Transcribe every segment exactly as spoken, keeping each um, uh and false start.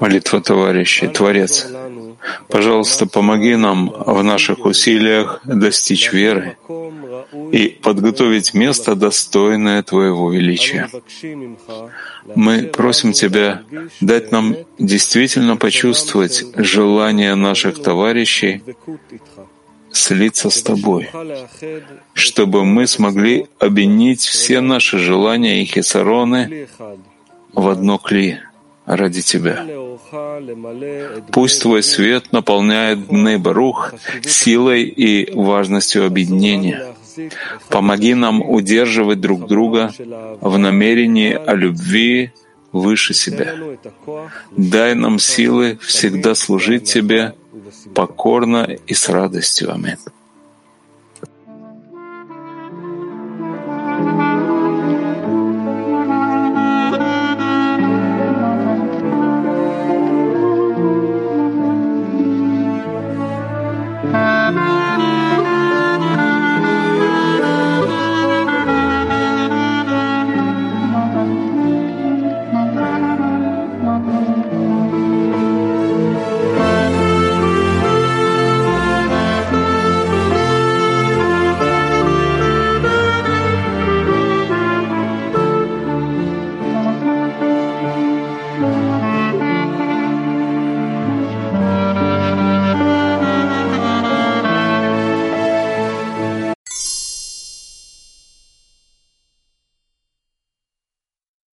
Молитва товарищей, Творец, пожалуйста, помоги нам в наших усилиях достичь веры и подготовить место, достойное Твоего величия. Мы просим Тебя дать нам действительно почувствовать желание наших товарищей слиться с Тобой, чтобы мы смогли объединить все наши желания и хисароны в одно кли ради Тебя. Пусть Твой свет наполняет Бней Барух силой и важностью объединения. Помоги нам удерживать друг друга в намерении о любви выше себя. Дай нам силы всегда служить Тебе покорно и с радостью. Аминь.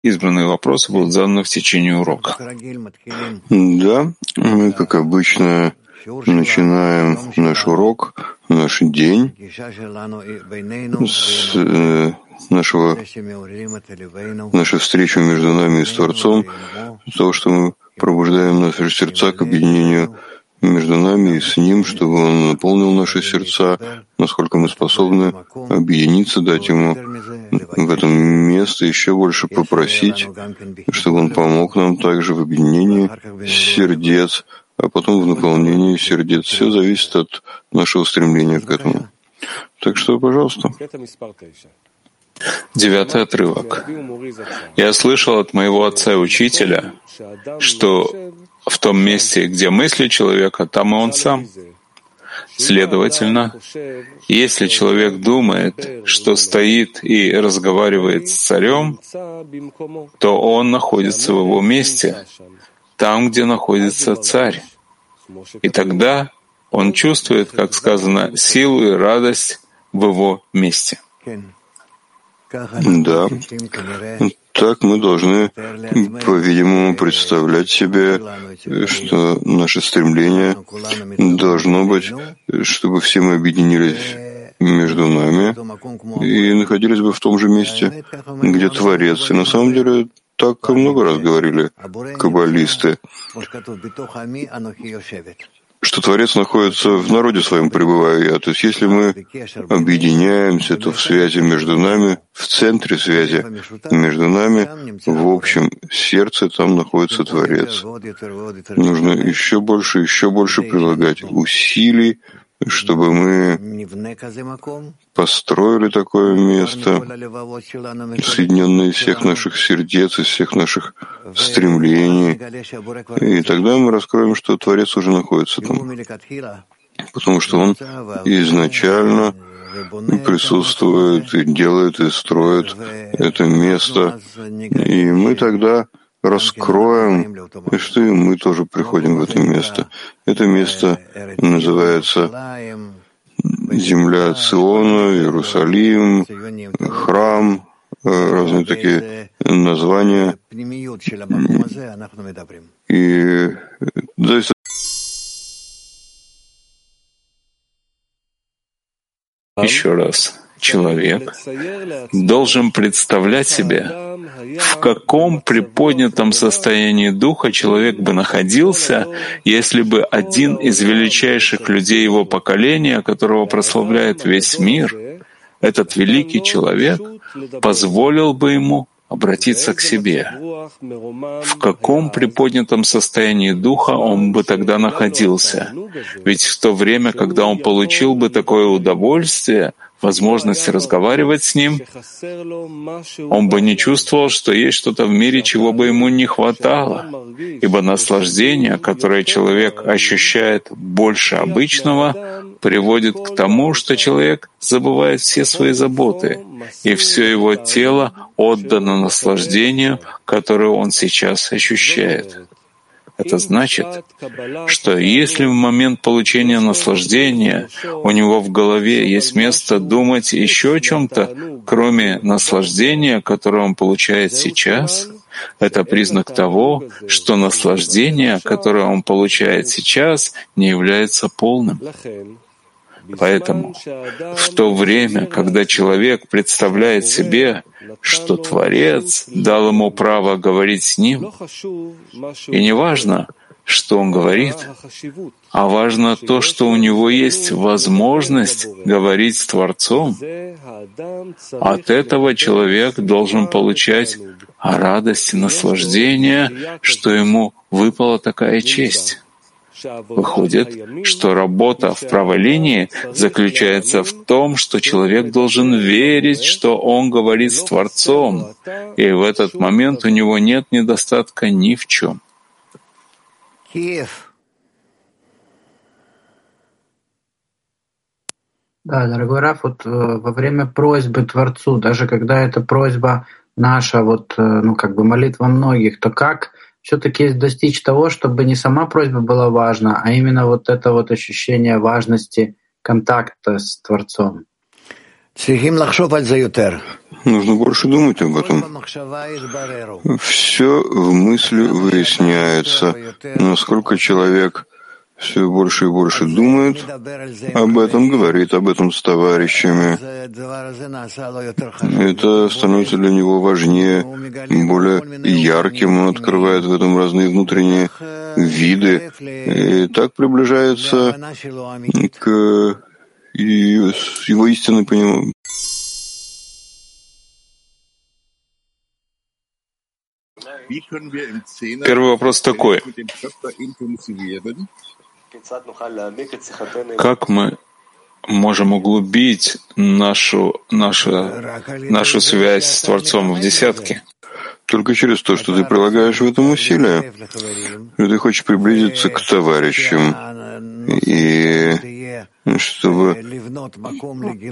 Избранные вопросы будут заданы в течение урока. Да, мы, как обычно, начинаем наш урок, наш день с э, нашего, нашу встречу между нами и с Творцом, то, что мы пробуждаем наши сердца к объединению между нами и с Ним, чтобы Он наполнил наши сердца, насколько мы способны объединиться, дать Ему в этом место еще больше попросить, чтобы Он помог нам также в объединении сердец, а потом в наполнении сердец. Все зависит от нашего стремления к этому. Так что, пожалуйста. Девятый отрывок. «Я слышал от моего отца и учителя, что в том месте, где мысли человека, там и он сам. Следовательно, если человек думает, что стоит и разговаривает с царем, то он находится в его месте, там, где находится царь. И тогда он чувствует, как сказано, силу и радость в его месте». Да, так мы должны, по-видимому, представлять себе, что наше стремление должно быть, чтобы все мы объединились между нами и находились бы в том же месте, где Творец. И на самом деле так много раз говорили каббалисты, что Творец находится в народе своем, пребываю я. То есть если мы объединяемся, то в связи между нами, в центре связи между нами, в общем сердце, там находится Творец. Нужно еще больше, еще больше прилагать усилий, чтобы мы построили такое место, соединенное из всех наших сердец, из всех наших стремлений. И тогда мы раскроем, что Творец уже находится там, потому что Он изначально присутствует и делает, и строит это место. И мы тогда раскроем, и что и мы тоже приходим в это место. Это место называется Земля Сиона, Иерусалим, Храм, разные такие названия. И зависит еще раз. Человек должен представлять себе, в каком приподнятом состоянии духа человек бы находился, если бы один из величайших людей его поколения, которого прославляет весь мир, этот великий человек, позволил бы ему обратиться к себе. В каком приподнятом состоянии духа он бы тогда находился? Ведь в то время, когда он получил бы такое удовольствие, возможность разговаривать с ним, он бы не чувствовал, что есть что-то в мире, чего бы ему не хватало, ибо наслаждение, которое человек ощущает больше обычного, приводит к тому, что человек забывает все свои заботы, и все его тело отдано наслаждению, которое он сейчас ощущает. Это значит, что если в момент получения наслаждения у него в голове есть место думать еще о чем-то, кроме наслаждения, которое он получает сейчас, это признак того, что наслаждение, которое он получает сейчас, не является полным. Поэтому в то время, когда человек представляет себе, что Творец дал ему право говорить с ним, и не важно, что он говорит, а важно то, что у него есть возможность говорить с Творцом, от этого человек должен получать радость и наслаждение, что ему выпала такая честь. Выходит, что работа в праволинии заключается в том, что человек должен верить, что он говорит с Творцом, и в этот момент у него нет недостатка ни в чем. Киев. Да, дорогой Раф, вот во время просьбы Творцу, даже когда это просьба наша, вот, ну, как бы молитва многих, то как все-таки достичь того, чтобы не сама просьба была важна, а именно вот это вот ощущение важности контакта с Творцом? Нужно больше думать об этом. Все в мысли выясняется. Насколько человек все больше и больше думает об этом, говорит об этом с товарищами. Это становится для него важнее, более ярким. Он открывает в этом разные внутренние виды. И так приближается к его истинному пониманию. Первый вопрос такой. Как мы можем углубить нашу, нашу, нашу связь с Творцом в десятке? Только через то, что ты прилагаешь в этом усилия. Ты хочешь приблизиться к товарищам. И чтобы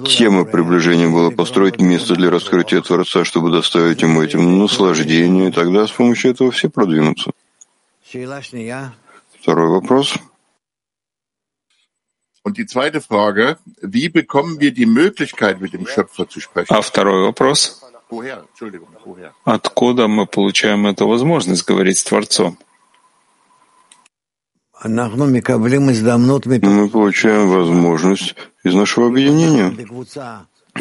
тема приближения была построить место для раскрытия Творца, чтобы доставить ему этим наслаждение, и тогда с помощью этого все продвинутся. Второй вопрос. А второй вопрос. Откуда мы получаем эту возможность говорить с Творцом? Мы получаем возможность из нашего объединения.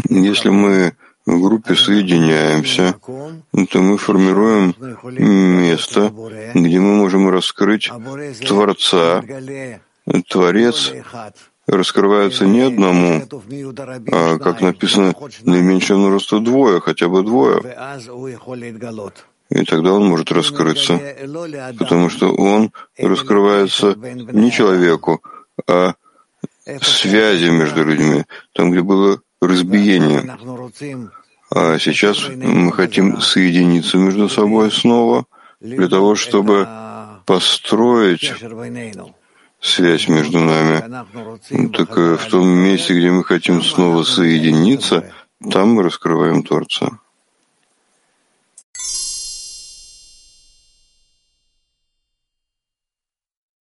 Если мы в группе соединяемся, то мы формируем место, где мы можем раскрыть Творца. Творец раскрывается не одному, а, как написано, наименьшее множество двое, хотя бы двое. И тогда он может раскрыться, потому что он раскрывается не человеку, а связи между людьми, там, где было разбиение. А сейчас мы хотим соединиться между собой снова для того, чтобы построить связь между нами. Так в том месте, где мы хотим снова соединиться, там мы раскрываем Творца.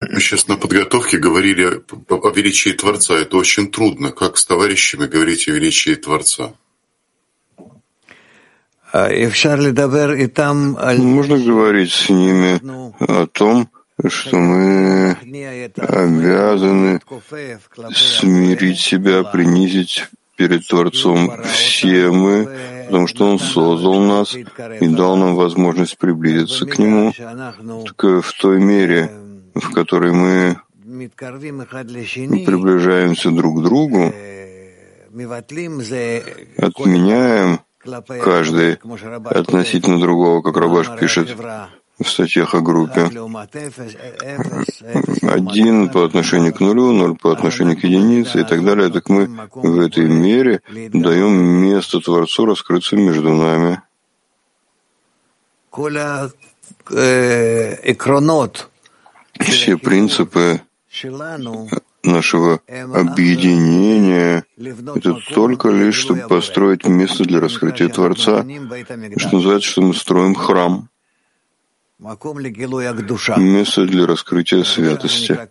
Мы сейчас на подготовке говорили о величии Творца. Это очень трудно. Как с товарищами говорить о величии Творца? Можно говорить с ними о том, что мы обязаны смирить себя, принизить перед Творцом все мы, потому что Он создал нас и дал нам возможность приблизиться к Нему. Только в той мере, в которой мы приближаемся друг к другу, отменяем каждый относительно другого, как Рабаш пишет, в статьях о группе. Один по отношению к нулю, ноль по отношению к единице и так далее. Так мы в этой мере даем место Творцу раскрыться между нами. Все принципы нашего объединения — это только лишь, чтобы построить место для раскрытия Творца, что называется, что мы строим храм. Место для раскрытия святости.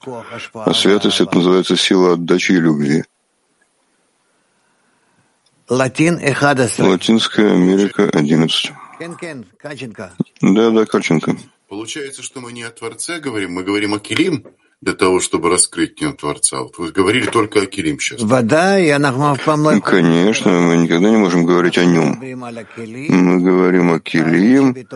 А святость — это называется сила отдачи и любви. Латинская Америка, одиннадцать. Да, да, Кальченко. Получается, что мы не о Творце говорим, мы говорим о Келим для того, чтобы раскрыть не о Творца. Вот вы говорили только о Келим сейчас. Конечно, мы никогда не можем говорить о нем. Мы говорим о Келим и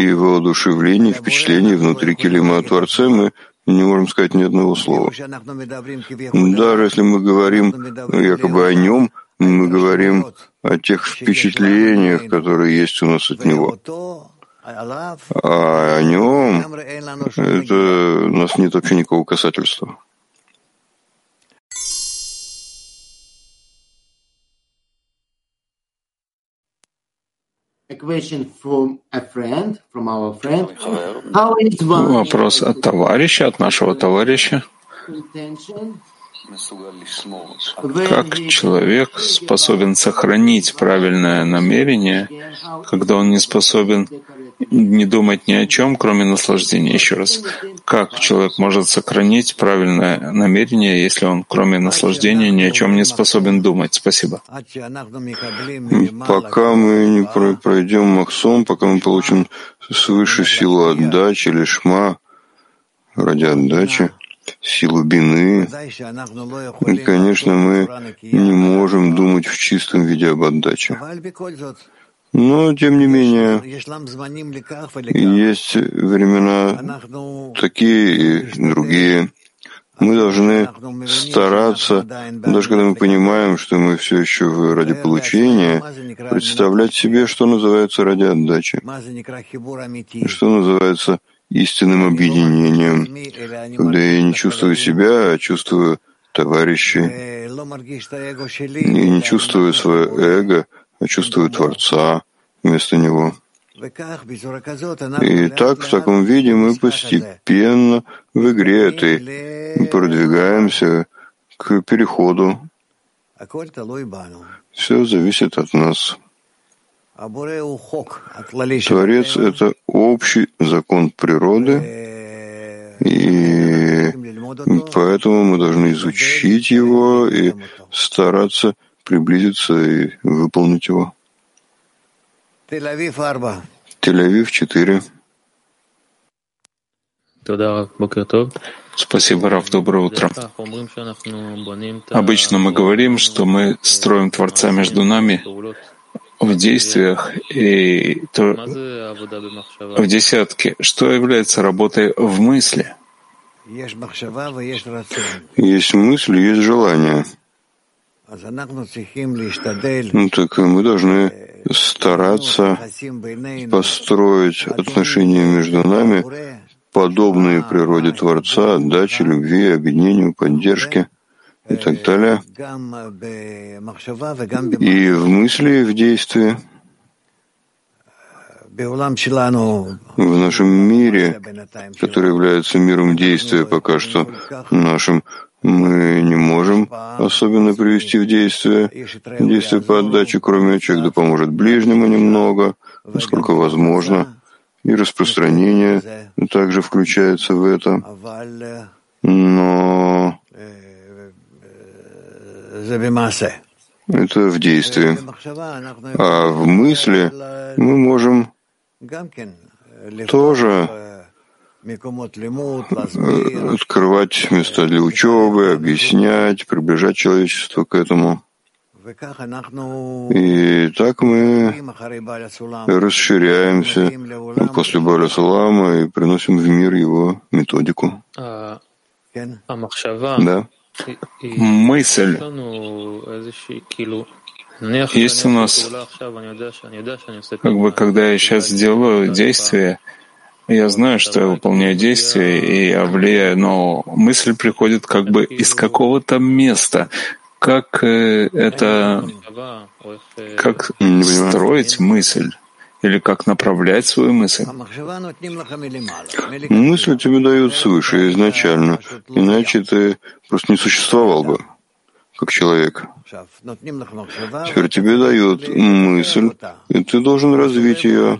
его воодушевлении, впечатлении внутри Келима о Творце. Мы не можем сказать ни одного слова. Даже если мы говорим якобы о нем, мы говорим о тех впечатлениях, которые есть у нас от него. А о нем это у нас нет вообще никакого касательства. Вопрос от товарища, от нашего товарища. Как человек способен сохранить правильное намерение, когда он не способен не думать ни о чем, кроме наслаждения? Еще раз, как человек может сохранить правильное намерение, если он, кроме наслаждения, ни о чем не способен думать? Спасибо. Пока мы не пройдем Максом, пока мы получим свыше силу отдачи, лишма ради отдачи, силу бины. И, конечно, мы не можем думать в чистом виде об отдаче. Но, тем не менее, есть времена такие и другие. Мы должны стараться, даже когда мы понимаем, что мы все еще ради получения, представлять себе, что называется ради отдачи, что называется истинным объединением, когда я не чувствую себя, а чувствую товарищей, и не чувствую свое эго, а чувствую Творца вместо него. И так, в таком виде, мы постепенно в игре этой продвигаемся к переходу. Все зависит от нас. Творец — это общий закон природы, и поэтому мы должны изучить его и стараться приблизиться и выполнить его. Тель-Авив, четыре. Спасибо, Рав. Доброе утро. Обычно мы говорим, что мы строим Творца между нами, в действиях и то, в десятке. Что является работой в мысли? Есть мысль, есть желание. Ну, так мы должны стараться построить отношения между нами, подобные природе Творца, отдаче, любви, объединению, поддержке и так далее, и в мысли, и в действии. В нашем мире, который является миром действия пока что нашим, мы не можем особенно привести в действие действие по отдаче, кроме человека, да поможет ближнему немного, насколько возможно, и распространение также включается в это. Но это в действии. А в мысли мы можем тоже открывать места для учебы, объяснять, приближать человечество к этому. И так мы расширяемся после Баля Сулама и приносим в мир его методику. Да. Мысль. Есть у нас, как бы, когда я сейчас делаю действие, Я знаю, что я выполняю действия и овлияю, но мысль приходит как бы из какого-то места. Как это... Как строить мысль? Или как направлять свою мысль? Мысль тебе дают свыше изначально, иначе ты просто не существовал бы, как человек. Теперь тебе дают мысль, и ты должен развить ее,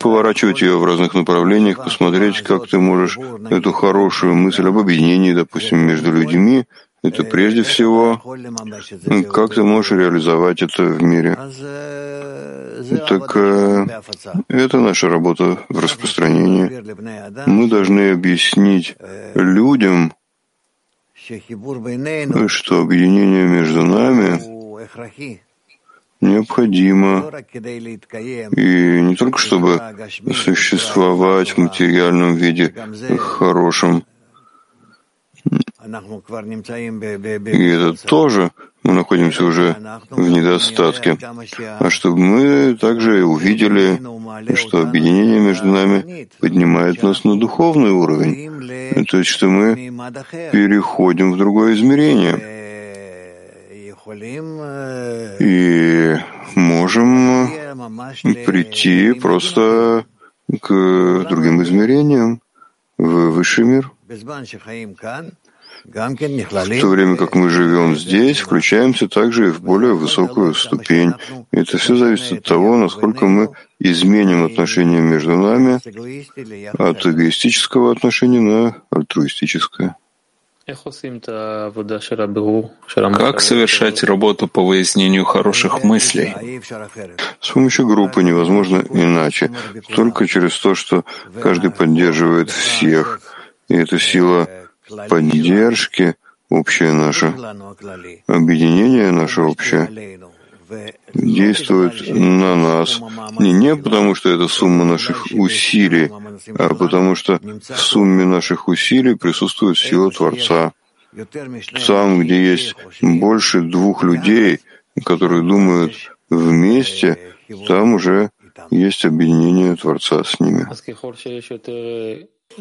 поворачивать ее в разных направлениях, посмотреть, как ты можешь эту хорошую мысль об объединении, допустим, между людьми. Это прежде всего, как ты можешь реализовать это в мире. Так это наша работа в распространении. Мы должны объяснить людям, что объединение между нами необходимо, и не только чтобы существовать в материальном виде хорошем, и это тоже мы находимся уже в недостатке. А чтобы мы также увидели, что объединение между нами поднимает нас на духовный уровень. То есть, что мы переходим в другое измерение. И можем прийти просто к другим измерениям, в высший мир. В то время как мы живем здесь, включаемся также и в более высокую ступень. И это все зависит от того, насколько мы изменим отношения между нами от эгоистического отношения на альтруистическое. Как совершать работу по выяснению хороших мыслей? С помощью группы невозможно иначе, только через то, что каждый поддерживает всех. И эта сила поддержки общая наша, объединение наше общее, действует на нас. И не потому, что это сумма наших усилий, а потому что в сумме наших усилий присутствует сила Творца. Там, где есть больше двух людей, которые думают вместе, там уже есть объединение Творца с ними.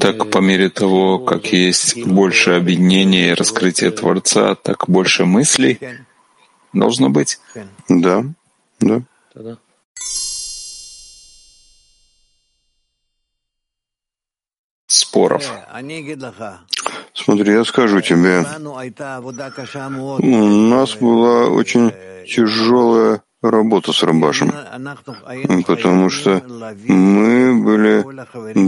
Так, по мере того, как есть больше объединения и раскрытия Творца, так больше мыслей должно быть. Да, да. Споров. Смотри, я скажу тебе, у нас была очень тяжелая работа с Рабашем, потому что мы были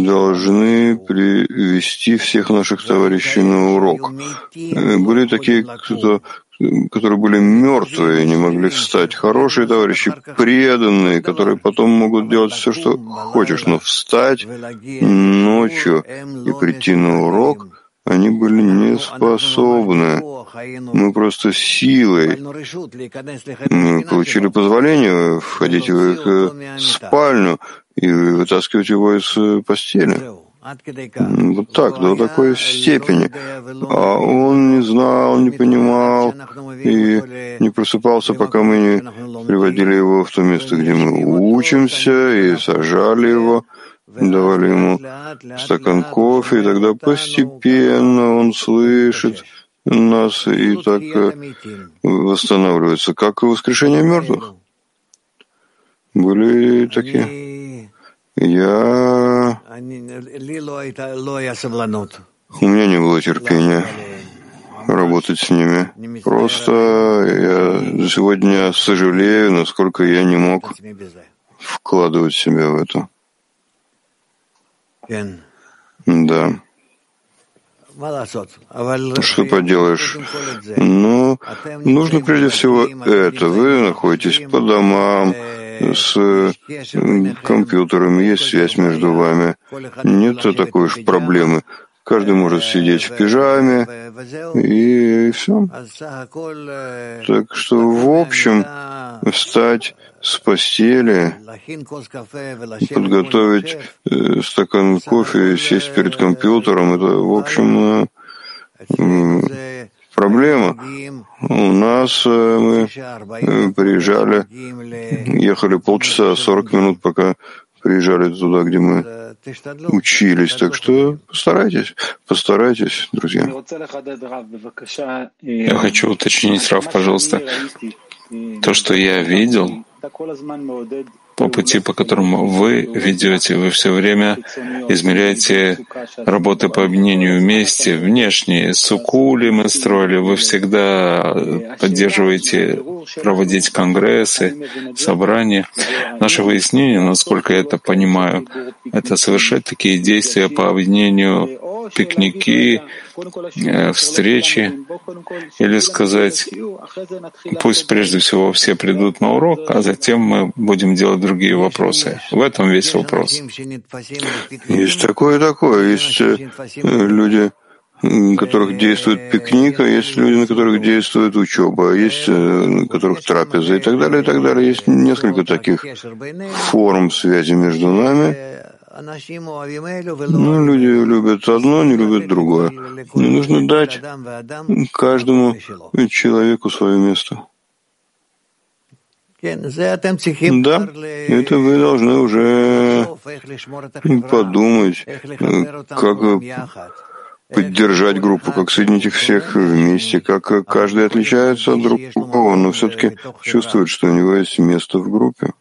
должны привести всех наших товарищей на урок. Были такие, кто, которые были мертвые, не могли встать. Хорошие товарищи, преданные, которые потом могут делать все, что хочешь, но встать ночью и прийти на урок они были не способны. Мы просто силой. Мы получили позволение входить в их спальню и вытаскивать его из постели. Вот так, до такой степени. А он не знал, не понимал и не просыпался, пока мы не приводили его в то место, где мы учимся, и сажали его, давали ему стакан кофе, и тогда постепенно он слышит нас и так восстанавливается, как и воскрешение мертвых. Были такие. Я... У меня не было терпения работать с ними. Просто я сегодня сожалею, насколько я не мог вкладывать себя в это. Да. Что поделаешь? Но нужно прежде всего это. Вы находитесь по домам, с компьютерами, есть связь между вами. Нет такой уж проблемы. Каждый может сидеть в пижаме, и все. Так что, в общем, встать с постели, подготовить э, стакан кофе, сесть перед компьютером, это, в общем, э, проблема. У нас э, мы э, приезжали, ехали полчаса, сорок минут, пока приезжали туда, где мы учились. Так что постарайтесь, постарайтесь, друзья. Я хочу уточнить, Рав, пожалуйста. То, что я видел, по пути, по которому вы ведете, вы все время измеряете работы по объединению вместе, внешние. Сукули мы строили, вы всегда поддерживаете проводить конгрессы, собрания. Наше выяснение, насколько я это понимаю, это совершать такие действия по объединению, пикники, встречи, или сказать, пусть прежде всего все придут на урок, а затем мы будем делать другие вопросы. В этом весь вопрос. Есть такое и такое. Есть люди, на которых действует пикник, а есть люди, на которых действует учеба, а есть на которых трапеза и так далее, и так далее. Есть несколько таких форм связи между нами. Ну, люди любят одно, не любят другое. Но нужно дать каждому человеку свое место. Да, это вы должны уже подумать, как поддержать группу, как соединить их всех вместе, как каждый отличается от другого, но все-таки чувствует, что у него есть место в группе.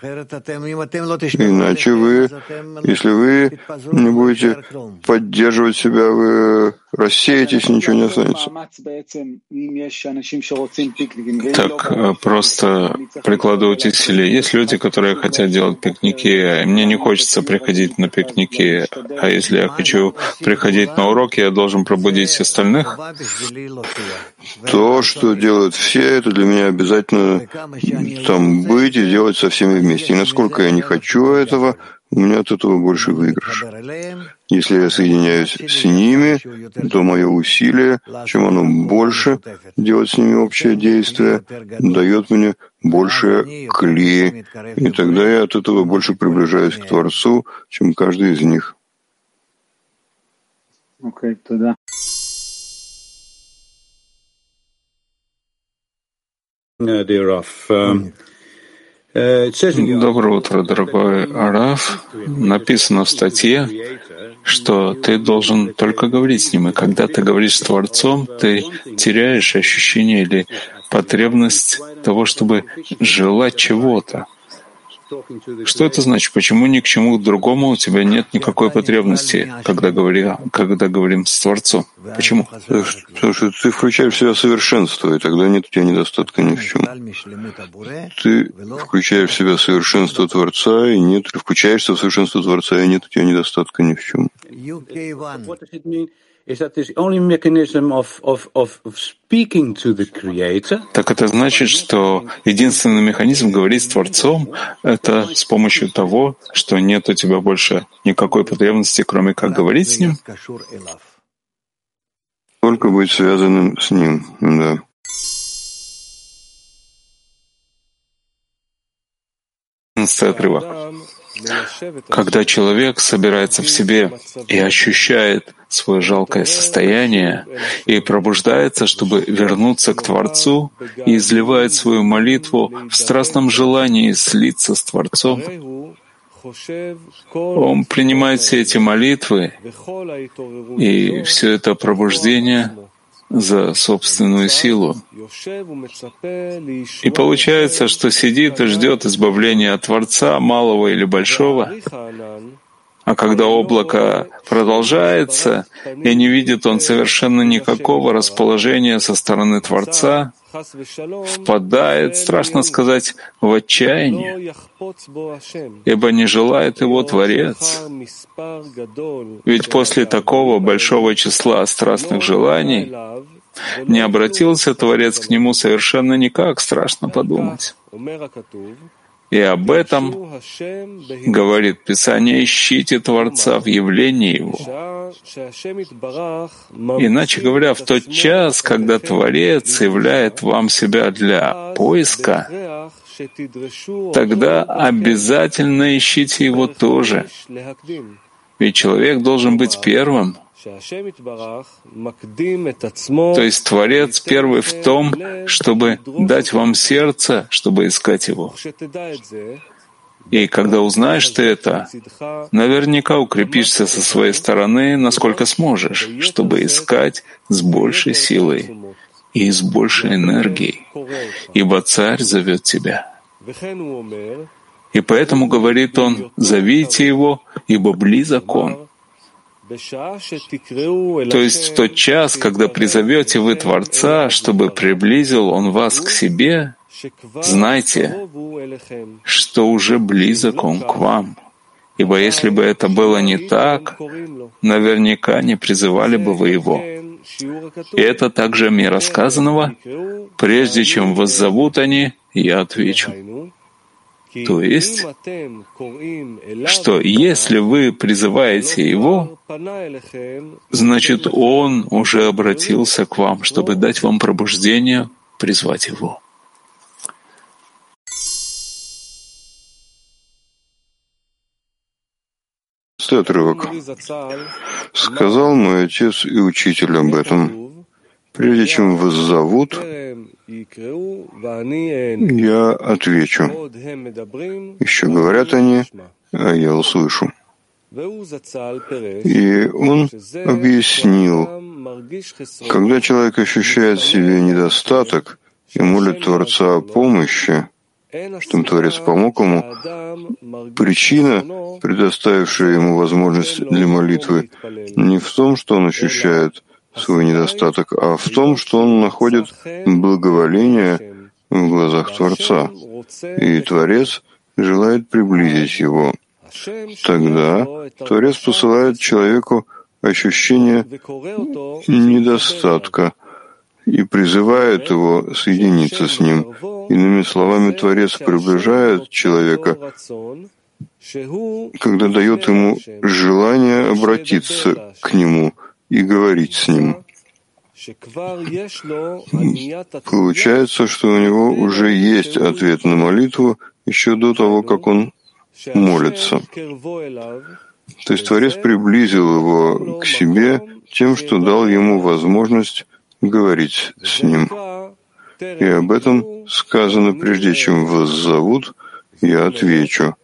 Иначе вы, если вы не будете поддерживать себя, вы рассеетесь, ничего не останется. Так, просто прикладывать усилия. Есть люди, которые хотят делать пикники, мне не хочется приходить на пикники, а если я хочу приходить на урок, я должен пробудить остальных. То, что делают все, это для меня обязательно там быть и делать со всеми вместе. И насколько я не хочу этого, у меня от этого больше выигрыш. Если я соединяюсь с ними, то мое усилие, чем оно больше, делать с ними общее действие, дает мне больше кли. И тогда я от этого больше приближаюсь к Творцу, чем каждый из них. Окей, тогда. Доброе утро, дорогой Раф. Написано в статье, что ты должен только говорить с ним, и когда ты говоришь с Творцом, ты теряешь ощущение или потребность того, чтобы желать чего-то. Что это значит? Почему ни к чему другому у тебя нет никакой потребности, когда, говори, когда говорим с Творцом? Почему? Потому что ты включаешь в себя совершенство, и тогда нет у тебя недостатка ни в чем. Ты включаешь в себя совершенство Творца, и нет, ты включаешься в совершенство Творца, и нет у тебя недостатка ни в чем. Так это значит, что единственный механизм говорить с Творцом — это с помощью того, что нет у тебя больше никакой потребности, кроме как говорить с Ним? Только быть связанным с Ним, да. одиннадцатый отрывок. Когда человек собирается в себе и ощущает свое жалкое состояние и пробуждается, чтобы вернуться к Творцу и изливает свою молитву в страстном желании слиться с Творцом, он принимает все эти молитвы и все это пробуждение за собственную силу. И получается, что сидит и ждет избавления от Творца, малого или большого. А когда облако продолжается, и не видит он совершенно никакого расположения со стороны Творца, впадает, страшно сказать, в отчаяние, ибо не желает его Творец. Ведь после такого большого числа страстных желаний не обратился Творец к нему совершенно никак, страшно подумать. И об этом говорит Писание: «Ищите Творца в явлении Его». Иначе говоря, в тот час, когда Творец являет вам себя для поиска, тогда обязательно ищите Его тоже. Ведь человек должен быть первым. То есть Творец первый в том, чтобы дать вам сердце, чтобы искать Его. И когда узнаешь ты это, наверняка укрепишься со своей стороны, насколько сможешь, чтобы искать с большей силой и с большей энергией, ибо Царь зовет тебя. И поэтому, говорит он, зовите его, ибо близок он. То есть в тот час, когда призовете вы Творца, чтобы приблизил он вас к себе, знайте, что уже близок он к вам. Ибо если бы это было не так, наверняка не призывали бы вы его. И это также мне рассказанного, прежде чем вас зовут они, я отвечу. То есть, что если вы призываете Его, значит, Он уже обратился к вам, чтобы дать вам пробуждение, призвать Его. Отрывок. «Сказал мой отец и учитель об этом. Прежде чем вас зовут, я отвечу. Еще говорят они, а я услышу». И он объяснил, когда человек ощущает в себе недостаток и молит Творца о помощи, чтобы Творец помог ему, причина, предоставившая ему возможность для молитвы, не в том, что он ощущает свой недостаток, а в том, что он находит благоволение в глазах Творца, и Творец желает приблизить его. Тогда Творец посылает человеку ощущение недостатка и призывает его соединиться с ним. Иными словами, Творец приближает человека, когда дает ему желание обратиться к нему и говорить с ним. Получается, что у него уже есть ответ на молитву еще до того, как он молится. То есть Творец приблизил его к себе тем, что дал ему возможность говорить с ним. И об этом сказано, прежде чем вас зовут, я отвечу.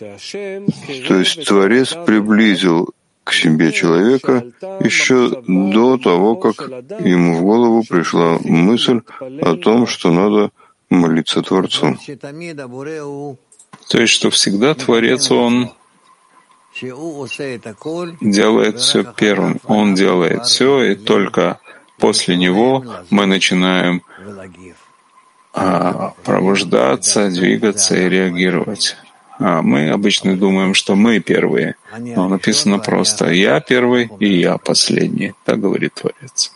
То есть Творец приблизил к себе человека еще до того, как ему в голову пришла мысль о том, что надо молиться Творцу. То есть, что всегда Творец, он делает все первым. Он делает все, и только после него мы начинаем а, пробуждаться, двигаться и реагировать. А мы обычно думаем, что мы первые, но написано просто «я первый и я последний», так говорит Творец.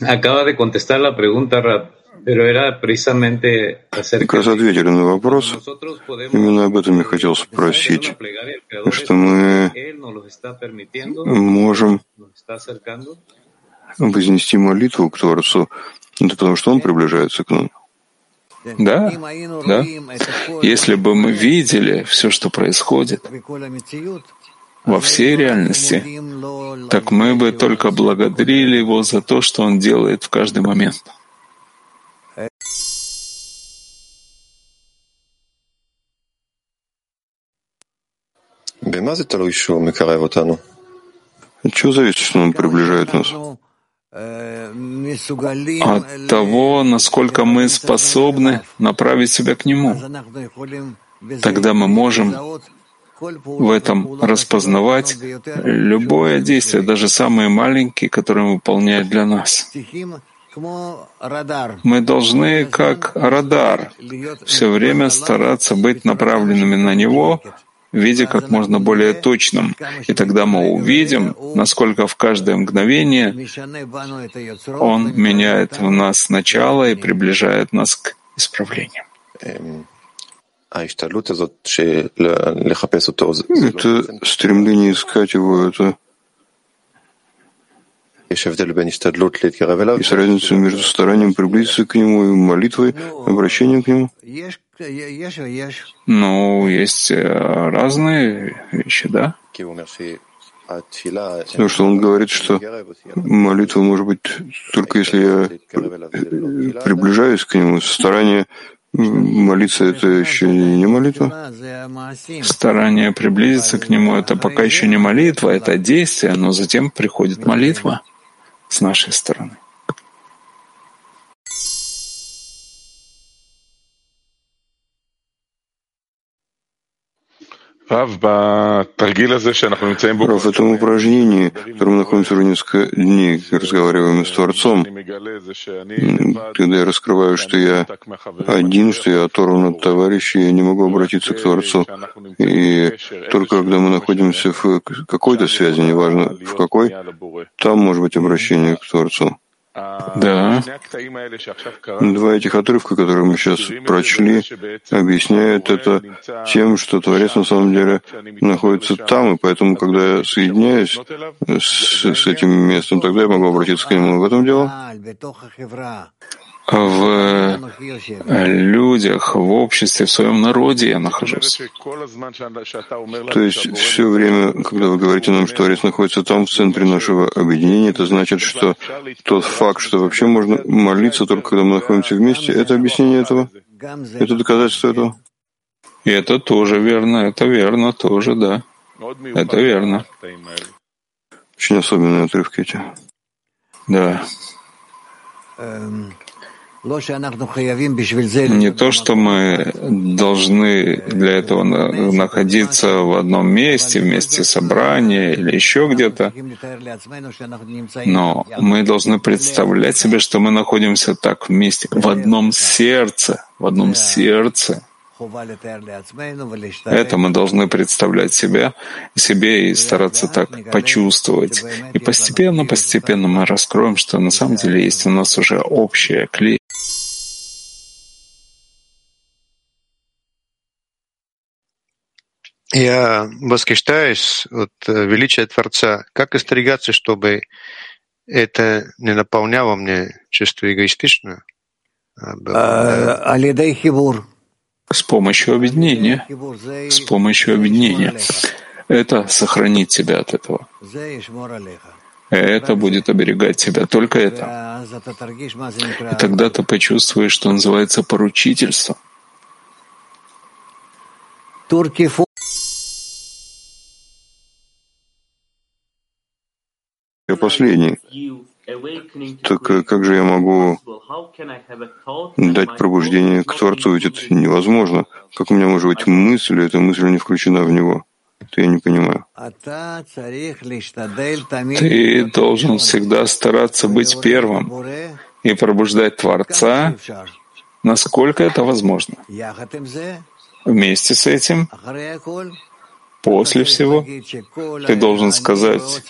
Acaba de contestar la pregunta, pero era precisamente acerca de... Как ответили на вопрос, именно об этом я хотел спросить, что мы можем вознести молитву к Творцу, это потому что Он приближается к нам. Да, да. Если бы мы видели все, что происходит во всей реальности, так мы бы только благодарили Его за то, что Он делает в каждый момент. От чего зависит, что Он приближает нас? От того, насколько мы способны направить себя к Нему. Тогда мы можем в этом распознавать любое действие, даже самые маленькие, которые Он выполняет для нас. Мы должны, как радар, все время стараться быть направленными на Него, в виде как можно более точным. И тогда мы увидим, насколько в каждое мгновение Он меняет в нас начало и приближает нас к исправлению. Это стремление искать Его, это... Есть разница между старанием приблизиться к Нему и молитвой, обращением к Нему? Ну, есть разные вещи, да? Потому что он говорит, что молитва может быть только если я приближаюсь к нему. Старание молиться — это еще не молитва. Старание приблизиться к нему — это пока еще не молитва, это действие, но затем приходит молитва с нашей стороны. Рав, в этом упражнении, в котором мы находимся уже несколько дней, разговариваем с Творцом, когда я раскрываю, что я один, что я оторван от товарища, я не могу обратиться к Творцу. И только когда мы находимся в какой-то связи, неважно в какой, там может быть обращение к Творцу. Да. Два этих отрывка, которые мы сейчас прочли, объясняют это тем, что Творец на самом деле находится там, и поэтому, когда я соединяюсь с, с этим местом, тогда я могу обратиться к нему. В этом дело. В людях, в обществе, в своем народе я нахожусь. То есть все время, когда вы говорите нам, что Творец находится там, в центре нашего объединения, это значит, что тот факт, что вообще можно молиться только когда мы находимся вместе, это объяснение этого? Это доказательство этого? И это тоже верно, это верно, тоже, да. Это верно. Очень особенные отрывки эти. Да. Не то, что мы должны для этого находиться в одном месте, в месте собрания или еще где-то, но мы должны представлять себе, что мы находимся так вместе, в одном сердце, в одном сердце. Это мы должны представлять себя, себе и стараться так почувствовать. И постепенно, постепенно мы раскроем, что на самом деле есть у нас уже общая Кли. Я восхищаюсь от величия Творца. Как остерегаться, чтобы это не наполняло мне чувство эгоистично? Алидай хибур. С помощью объединения, с помощью объединения. Это сохранит тебя от этого. Это будет оберегать тебя, только это. И тогда ты почувствуешь, что называется поручительство. Я последний. Так как же я могу дать пробуждение к Творцу? Ведь это невозможно. Как у меня может быть мысль, эта мысль не включена в него? Это я не понимаю. Ты должен всегда стараться быть первым и пробуждать Творца, насколько это возможно. Вместе с этим, после всего, ты должен сказать,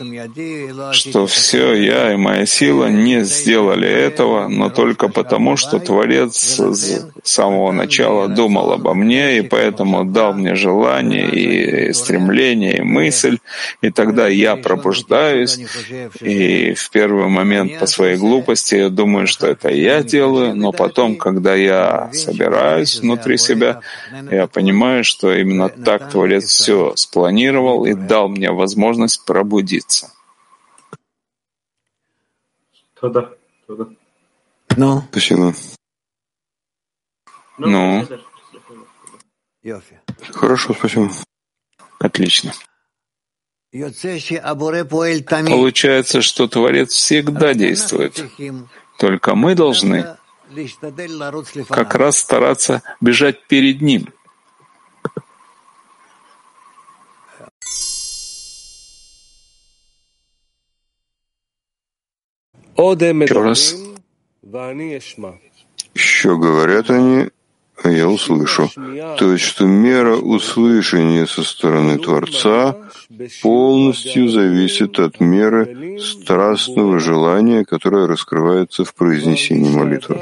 что все я и моя сила не сделали этого, но только потому, что Творец с самого начала думал обо мне, и поэтому дал мне желание, и стремление, и мысль, и тогда я пробуждаюсь, и в первый момент по своей глупости я думаю, что это я делаю, но потом, когда я собираюсь внутри себя, я понимаю, что именно так Творец все спланировал и дал мне возможность пробудиться. Ну. Спасибо. Ну. Хорошо, спасибо. Отлично. Получается, что Творец всегда действует. Только мы должны как раз стараться бежать перед Ним. Еще раз. Еще говорят они, а я услышу. То есть, что мера услышания со стороны Творца полностью зависит от меры страстного желания, которое раскрывается в произнесении молитвы.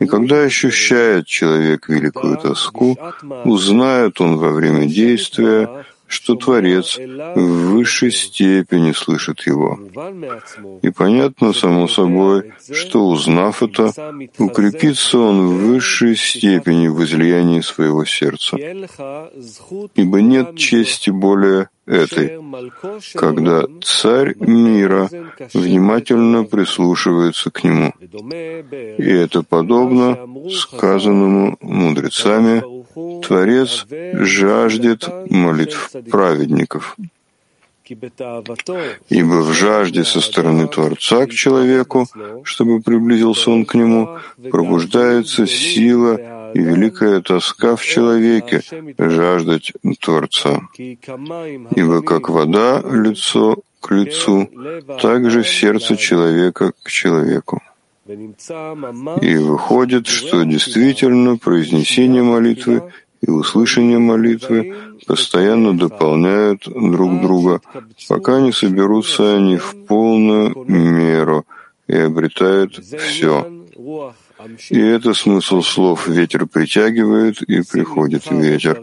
И когда ощущает человек великую тоску, узнает он во время действия, что Творец в высшей степени слышит его. И понятно, само собой, что, узнав это, укрепится он в высшей степени в излиянии своего сердца. Ибо нет чести более этой, когда царь мира внимательно прислушивается к нему. И это подобно сказанному мудрецами: Творец жаждет молитв праведников. Ибо в жажде со стороны Творца к человеку, чтобы приблизился он к нему, пробуждается сила и великая тоска в человеке жаждать Творца. Ибо как вода лицо к лицу, так же сердце человека к человеку. И выходит, что действительно произнесение молитвы и услышание молитвы постоянно дополняют друг друга, пока не соберутся они в полную меру и обретают все. И это смысл слов «ветер притягивает» и «приходит ветер».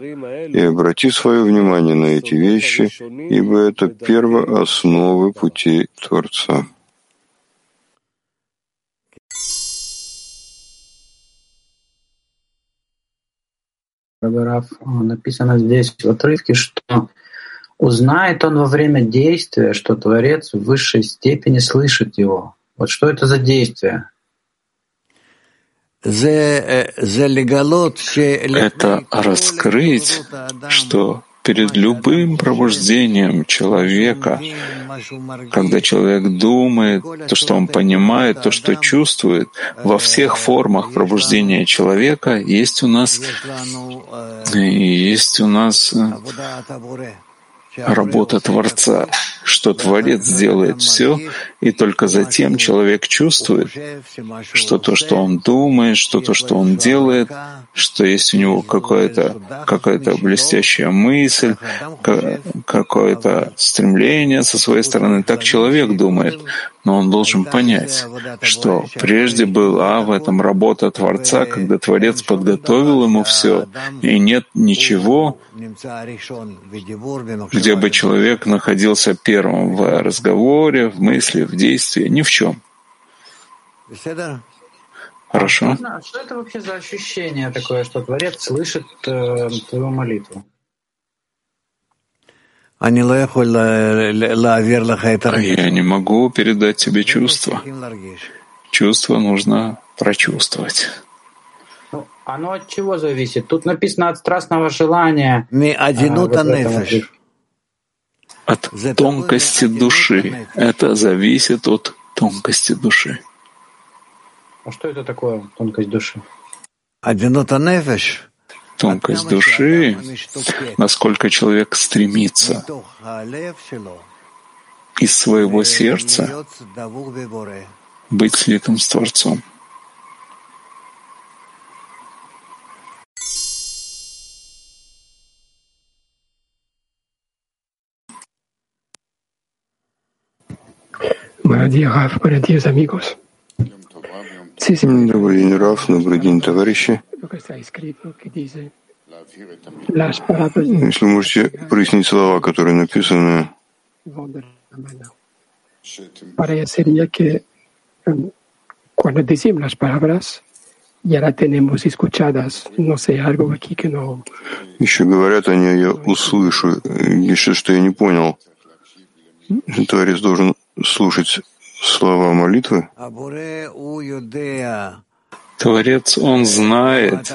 И обрати свое внимание на эти вещи, ибо это первоосновы пути Творца. Написано здесь в отрывке, что узнает он во время действия, что Творец в высшей степени слышит его. Вот что это за действие? Это раскрыть, что перед любым пробуждением человека, когда человек думает, то, что он понимает, то, что чувствует, во всех формах пробуждения человека есть у нас, есть у нас работа Творца, что Творец делает все, и только затем человек чувствует, что то, что он думает, что то, что он делает, что есть у него какая-то, какая-то блестящая мысль, какое-то стремление со своей стороны. Так человек думает, но он должен понять, что прежде была в этом работа Творца, когда Творец подготовил ему все, и нет ничего, где бы человек находился первым в разговоре, в мысли, в действии, ни в чем. Хорошо. А что это вообще за ощущение такое, что Творец слышит э, твою молитву? Я не могу передать тебе чувство. Чувство нужно прочувствовать. Ну, оно от чего зависит? Тут написано от страстного желания. От тонкости души. Это зависит от тонкости души. А что это такое, тонкость души? Одинута нефиш. Тонкость души, насколько человек стремится из своего сердца быть слитым с Творцом. Добрый день, Раф, добрый день, товарищи. Если можете прояснить слова, которые написаны. Еще говорят они, я услышу, еще что я не понял. Творец должен слушать слова молитвы. Творец, он знает,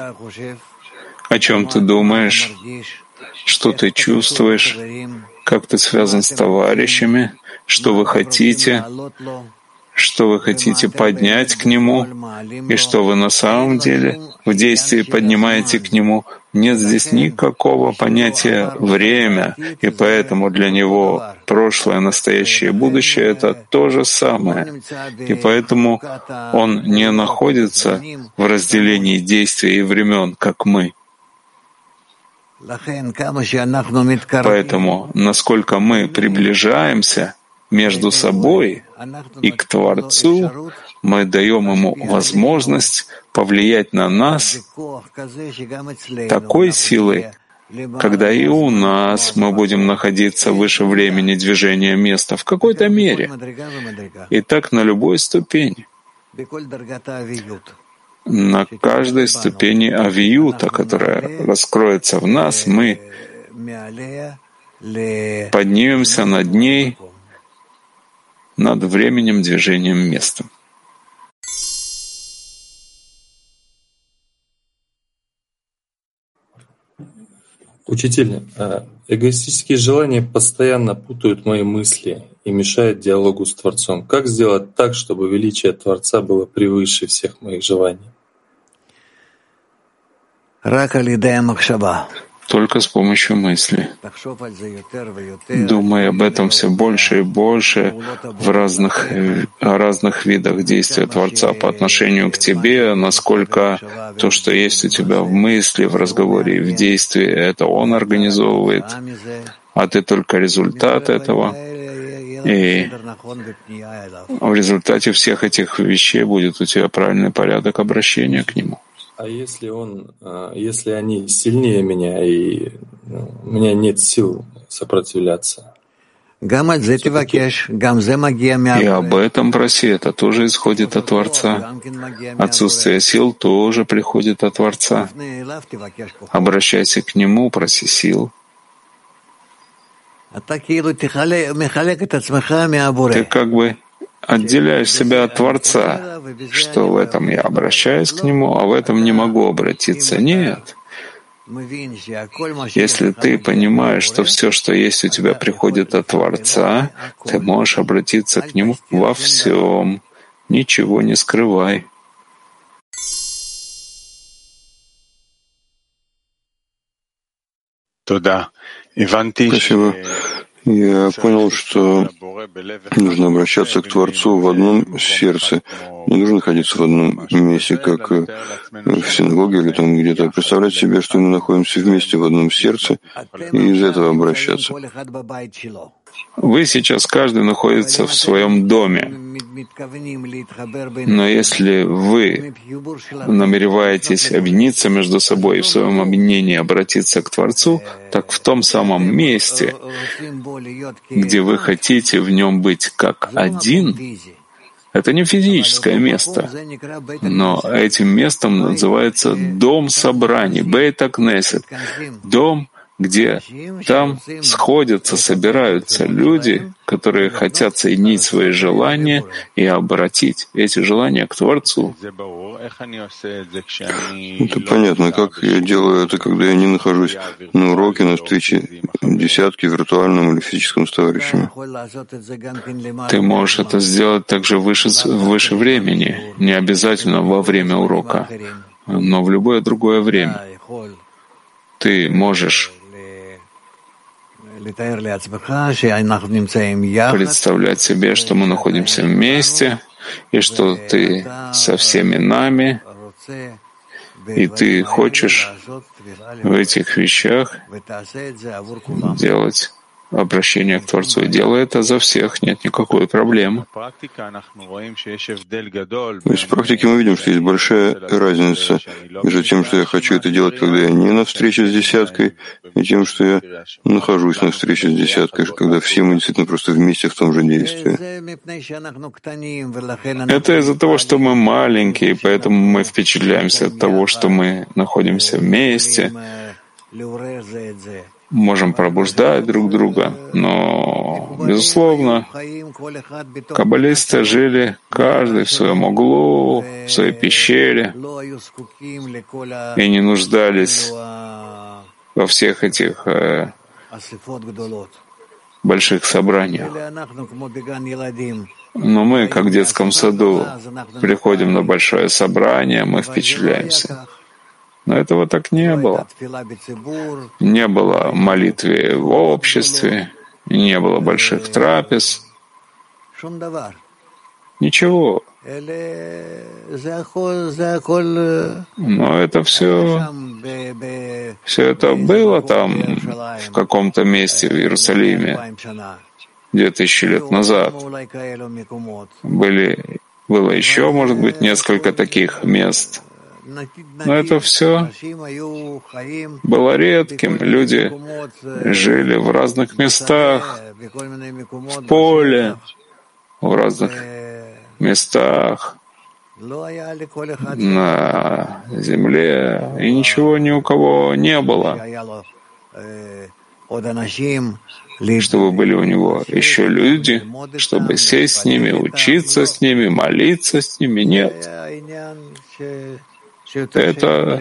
о чем ты думаешь, что ты чувствуешь, как ты связан с товарищами, что вы хотите, что вы хотите поднять к нему, и что вы на самом деле в действии поднимаете к нему. Нет здесь никакого понятия «время», и поэтому для него прошлое, настоящее и будущее — это то же самое. И поэтому он не находится в разделении действий и времен, как мы. Поэтому, насколько мы приближаемся между собой и к Творцу, мы даем ему возможность повлиять на нас такой силой, когда и у нас мы будем находиться выше времени движения места в какой-то мере. И так на любой ступени. На каждой ступени авиюта, которая раскроется в нас, мы поднимемся над ней, над временем, движением, местом. Учитель, эгоистические желания постоянно путают мои мысли и мешают диалогу с Творцом. Как сделать так, чтобы величие Творца было превыше всех моих желаний? Только с помощью мысли. Думай об этом все больше и больше в разных, разных видах действия Творца по отношению к тебе, насколько то, что есть у тебя в мысли, в разговоре и в действии, это Он организовывает, а ты только результат этого. И в результате всех этих вещей будет у тебя правильный порядок обращения к Нему. А если он, если они сильнее меня, и у меня нет сил сопротивляться? И об этом проси, это тоже исходит от Творца. Отсутствие сил тоже приходит от Творца. Обращайся к Нему, проси сил. Ты как бы отделяешь себя от Творца, что в этом я обращаюсь к Нему, а в этом не могу обратиться. Нет. Если ты понимаешь, что все, что есть у тебя, приходит от Творца, ты можешь обратиться к Нему во всем. Ничего не скрывай. Туда. Спасибо. Я понял, что нужно обращаться к Творцу в одном сердце. Не нужно находиться в одном месте, как в синагоге или там где-то. Представлять себе, что мы находимся вместе в одном сердце, и из этого обращаться. Вы сейчас каждый находится в своем доме. Но если вы намереваетесь объединиться между собой и в своем объединении обратиться к Творцу, так в том самом месте, где вы хотите в нем быть как один, это не физическое место, но этим местом называется дом собраний, Бейт Акнесет, дом, где там сходятся, собираются люди, которые хотят соединить свои желания и обратить эти желания к Творцу. Это понятно, как я делаю это, когда я не нахожусь на уроке, на встрече десятки в виртуальном или физическом с товарищами. Ты можешь это сделать также выше, выше времени, не обязательно во время урока, но в любое другое время. Ты можешь представлять себе, что мы находимся вместе, и что ты со всеми нами, и ты хочешь в этих вещах делать обращение к Творцу. Делай это за всех, нет никакой проблемы. Из практики мы видим, что есть большая разница между тем, что я хочу это делать, когда я не на встрече с десяткой, и тем, что я нахожусь на встрече с десяткой, когда все мы действительно просто вместе в том же действии. Это из-за того, что мы маленькие, поэтому мы впечатляемся от того, что мы находимся вместе, можем пробуждать друг друга, но, безусловно, каббалисты жили каждый в своем углу, в своей пещере, и не нуждались во всех этих э, больших собраниях. Но мы, как в детском саду, приходим на большое собрание, мы впечатляемся. Но этого так не было. Не было молитвы в обществе, не было больших трапез. Ничего. Но это все, все это было там, в каком-то месте в Иерусалиме, две тысячи лет назад. Были, было еще, может быть, несколько таких мест. Но это все было редким. Люди жили в разных местах, в поле, в разных местах, на земле, и ничего ни у кого не было. чтобы были у него еще люди, чтобы сесть с ними, учиться с ними, молиться с ними. Нет. Это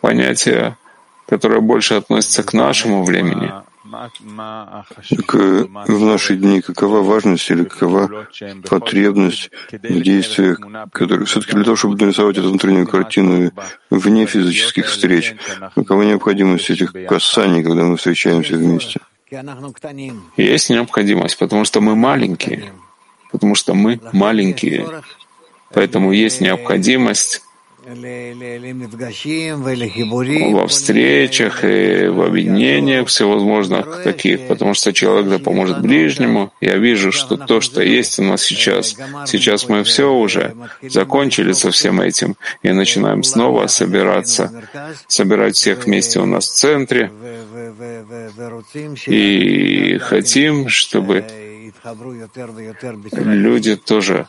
понятие, которое больше относится к нашему времени. Так, в наши дни какова важность или какова потребность в действиях, которые все-таки для того, чтобы нарисовать эту внутреннюю картину вне физических встреч, какова необходимость этих касаний, когда мы встречаемся вместе? Есть необходимость, потому что мы маленькие, потому что мы маленькие, поэтому есть необходимость во встречах и в объединениях всевозможных таких, потому что человек да поможет ближнему. Я вижу, что то, что есть у нас сейчас, сейчас мы все уже закончили со всем этим и начинаем снова собираться, собирать всех вместе у нас в центре и хотим, чтобы люди тоже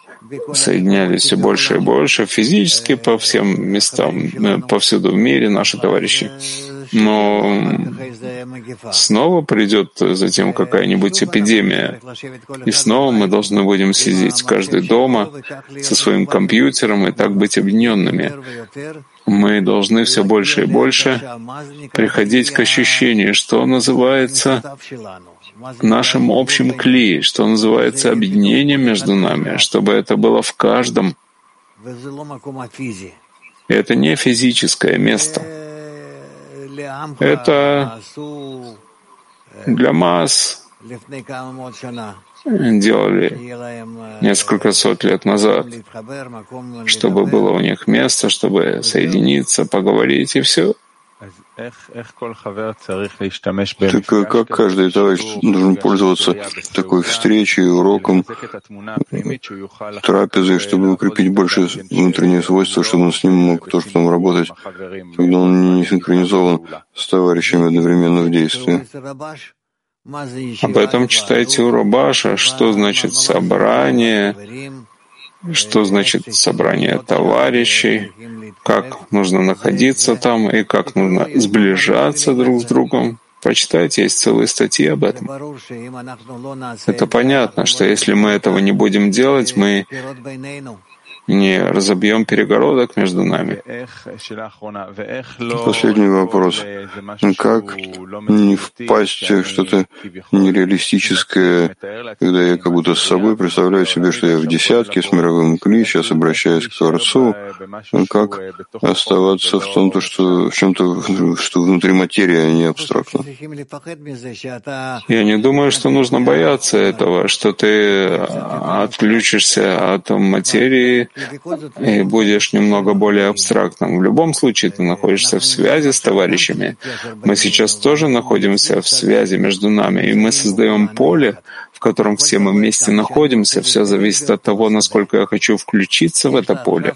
соединялись все больше и больше, физически по всем местам, повсюду в мире наши товарищи. Но снова придет затем какая-нибудь эпидемия, и снова мы должны будем сидеть каждый дома со своим компьютером и так быть объединенными. Мы должны все больше и больше приходить к ощущению, что называется нашим общим кли, что называется объединением между нами, чтобы это было в каждом. Это не физическое место. Это для масс делали несколько сот лет назад, чтобы было у них место, чтобы соединиться, поговорить и все. Так как каждый товарищ должен пользоваться такой встречей, уроком, трапезой, чтобы укрепить больше внутренние свойства, чтобы он с ним мог тоже потом работать, когда он не синхронизован с товарищами одновременно в действии? Об этом читайте у Рабаша, что значит собрание, что значит собрание товарищей, как нужно находиться там и как нужно сближаться друг с другом. Прочитайте, есть целые статьи об этом. Это понятно, что если мы этого не будем делать, мы не разобьем перегородок между нами. Последний вопрос. Как не впасть в что-то нереалистическое, когда я как будто с собой представляю себе, что я в десятке с мировым кли, сейчас обращаюсь к Творцу? Как оставаться в том, что в чем-то, что внутри материи, а не абстрактно? Я не думаю, что нужно бояться этого, что ты отключишься от материи и будешь немного более абстрактным. В любом случае ты находишься в связи с товарищами. Мы сейчас тоже находимся в связи между нами, и мы создаем поле, в котором все мы вместе находимся. Все зависит от того, насколько я хочу включиться в это поле.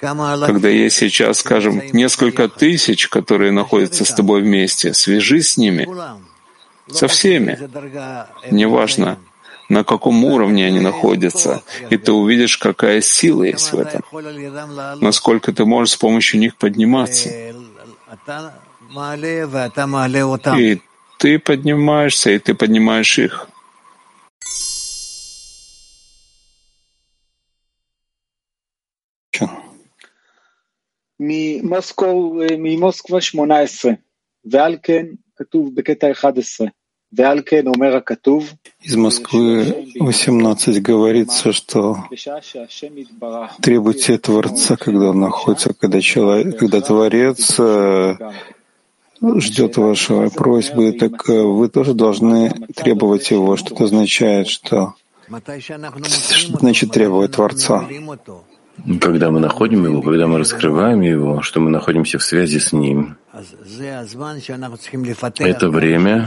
Когда есть сейчас, скажем, несколько тысяч, которые находятся с тобой вместе, свяжись с ними, со всеми, неважно, на каком уровне они находятся, и ты увидишь, какая сила есть в этом, насколько ты можешь с помощью них подниматься. И ты поднимаешься, и ты поднимаешь их. ממוסקבה שמונה עשרה, ועל כן כתוב בקטע אחד עשר. Из Москвы восемнадцать говорится, что требуйте Творца, когда он находится, когда, человек, когда Творец ждет вашей просьбы, так вы тоже должны требовать его. Что-то означает, что, что значит требовать Творца. Когда мы находим его, когда мы раскрываем его, что мы находимся в связи с ним, это время,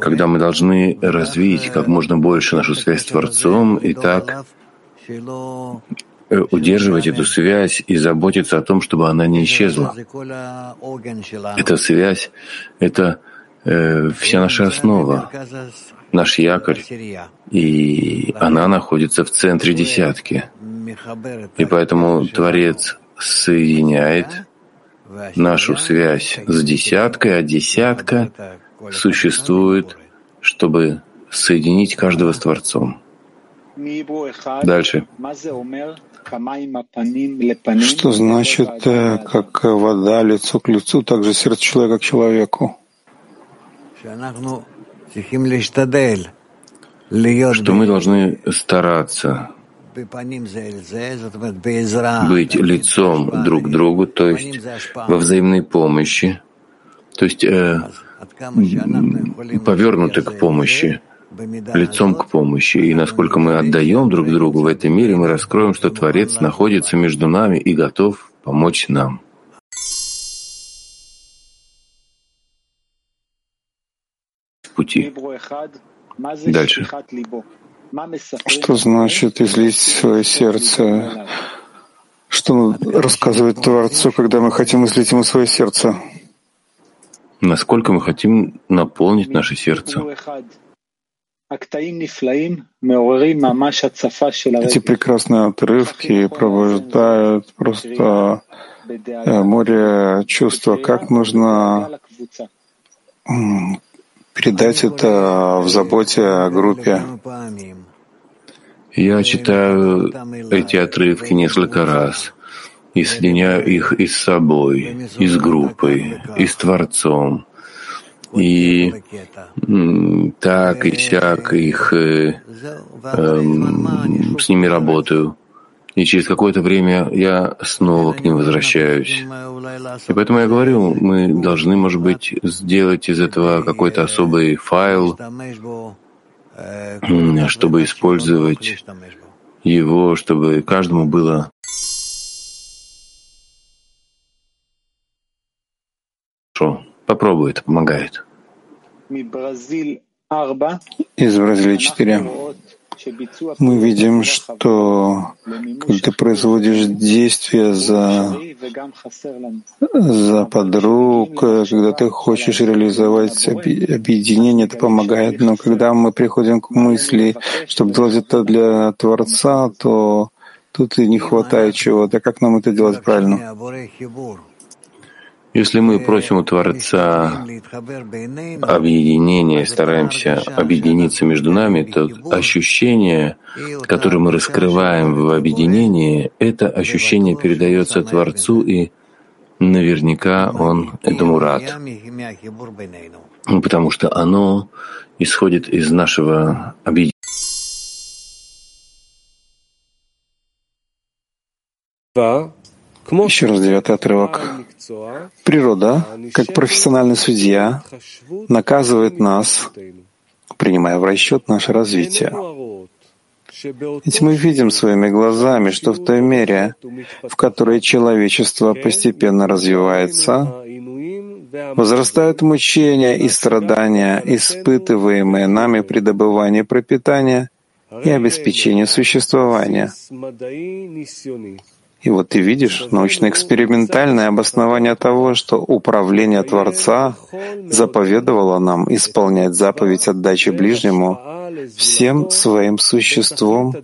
когда мы должны развить как можно больше нашу связь с Творцом и так удерживать эту связь и заботиться о том, чтобы она не исчезла. Эта связь — это э, вся наша основа, наш якорь, и она находится в центре десятки. И поэтому Творец соединяет нашу связь с десяткой, а десятка существует, чтобы соединить каждого с Творцом. Дальше. Что значит, как вода лицо к лицу, так же сердце человека к человеку? Что мы должны стараться быть лицом друг к другу, то есть во взаимной помощи, то есть э, повернуты к помощи, лицом к помощи. И насколько мы отдаем друг другу в этом мире, мы раскроем, что Творец находится между нами и готов помочь нам. В пути. Дальше. Что значит излить свое сердце? Что рассказывает Творцу, когда мы хотим излить ему свое сердце? Насколько мы хотим наполнить наше сердце? Эти прекрасные отрывки пробуждают просто море чувства, как нужно передать это в заботе о группе. Я читаю эти отрывки несколько раз и соединяю их и с собой, и с группой, и с Творцом. И так, и сяк, их, э, э, с ними работаю. И через какое-то время я снова к ним возвращаюсь. И поэтому я говорю, мы должны, может быть, сделать из этого какой-то особый файл, чтобы использовать его, чтобы каждому было хорошо. Попробуй, это помогает. Из Бразилии четыре. Мы видим, что когда ты производишь действия за, за подруг, когда ты хочешь реализовать объединение, это помогает. Но когда мы приходим к мысли, чтобы делать это для Творца, то тут и не хватает чего-то. Как нам это делать правильно? Если мы просим у Творца объединения, стараемся объединиться между нами, то ощущение, которое мы раскрываем в объединении, это ощущение передается Творцу, и наверняка Он этому рад, потому что оно исходит из нашего объединения. Еще раз девятый отрывок. Природа, как профессиональный судья, наказывает нас, принимая в расчет наше развитие. Ведь мы видим своими глазами, что в той мере, в которой человечество постепенно развивается, возрастают мучения и страдания, испытываемые нами при добывании пропитания и обеспечении существования. И вот ты видишь научно-экспериментальное обоснование того, что управление Творца заповедовало нам исполнять заповедь отдачи ближнему всем своим существом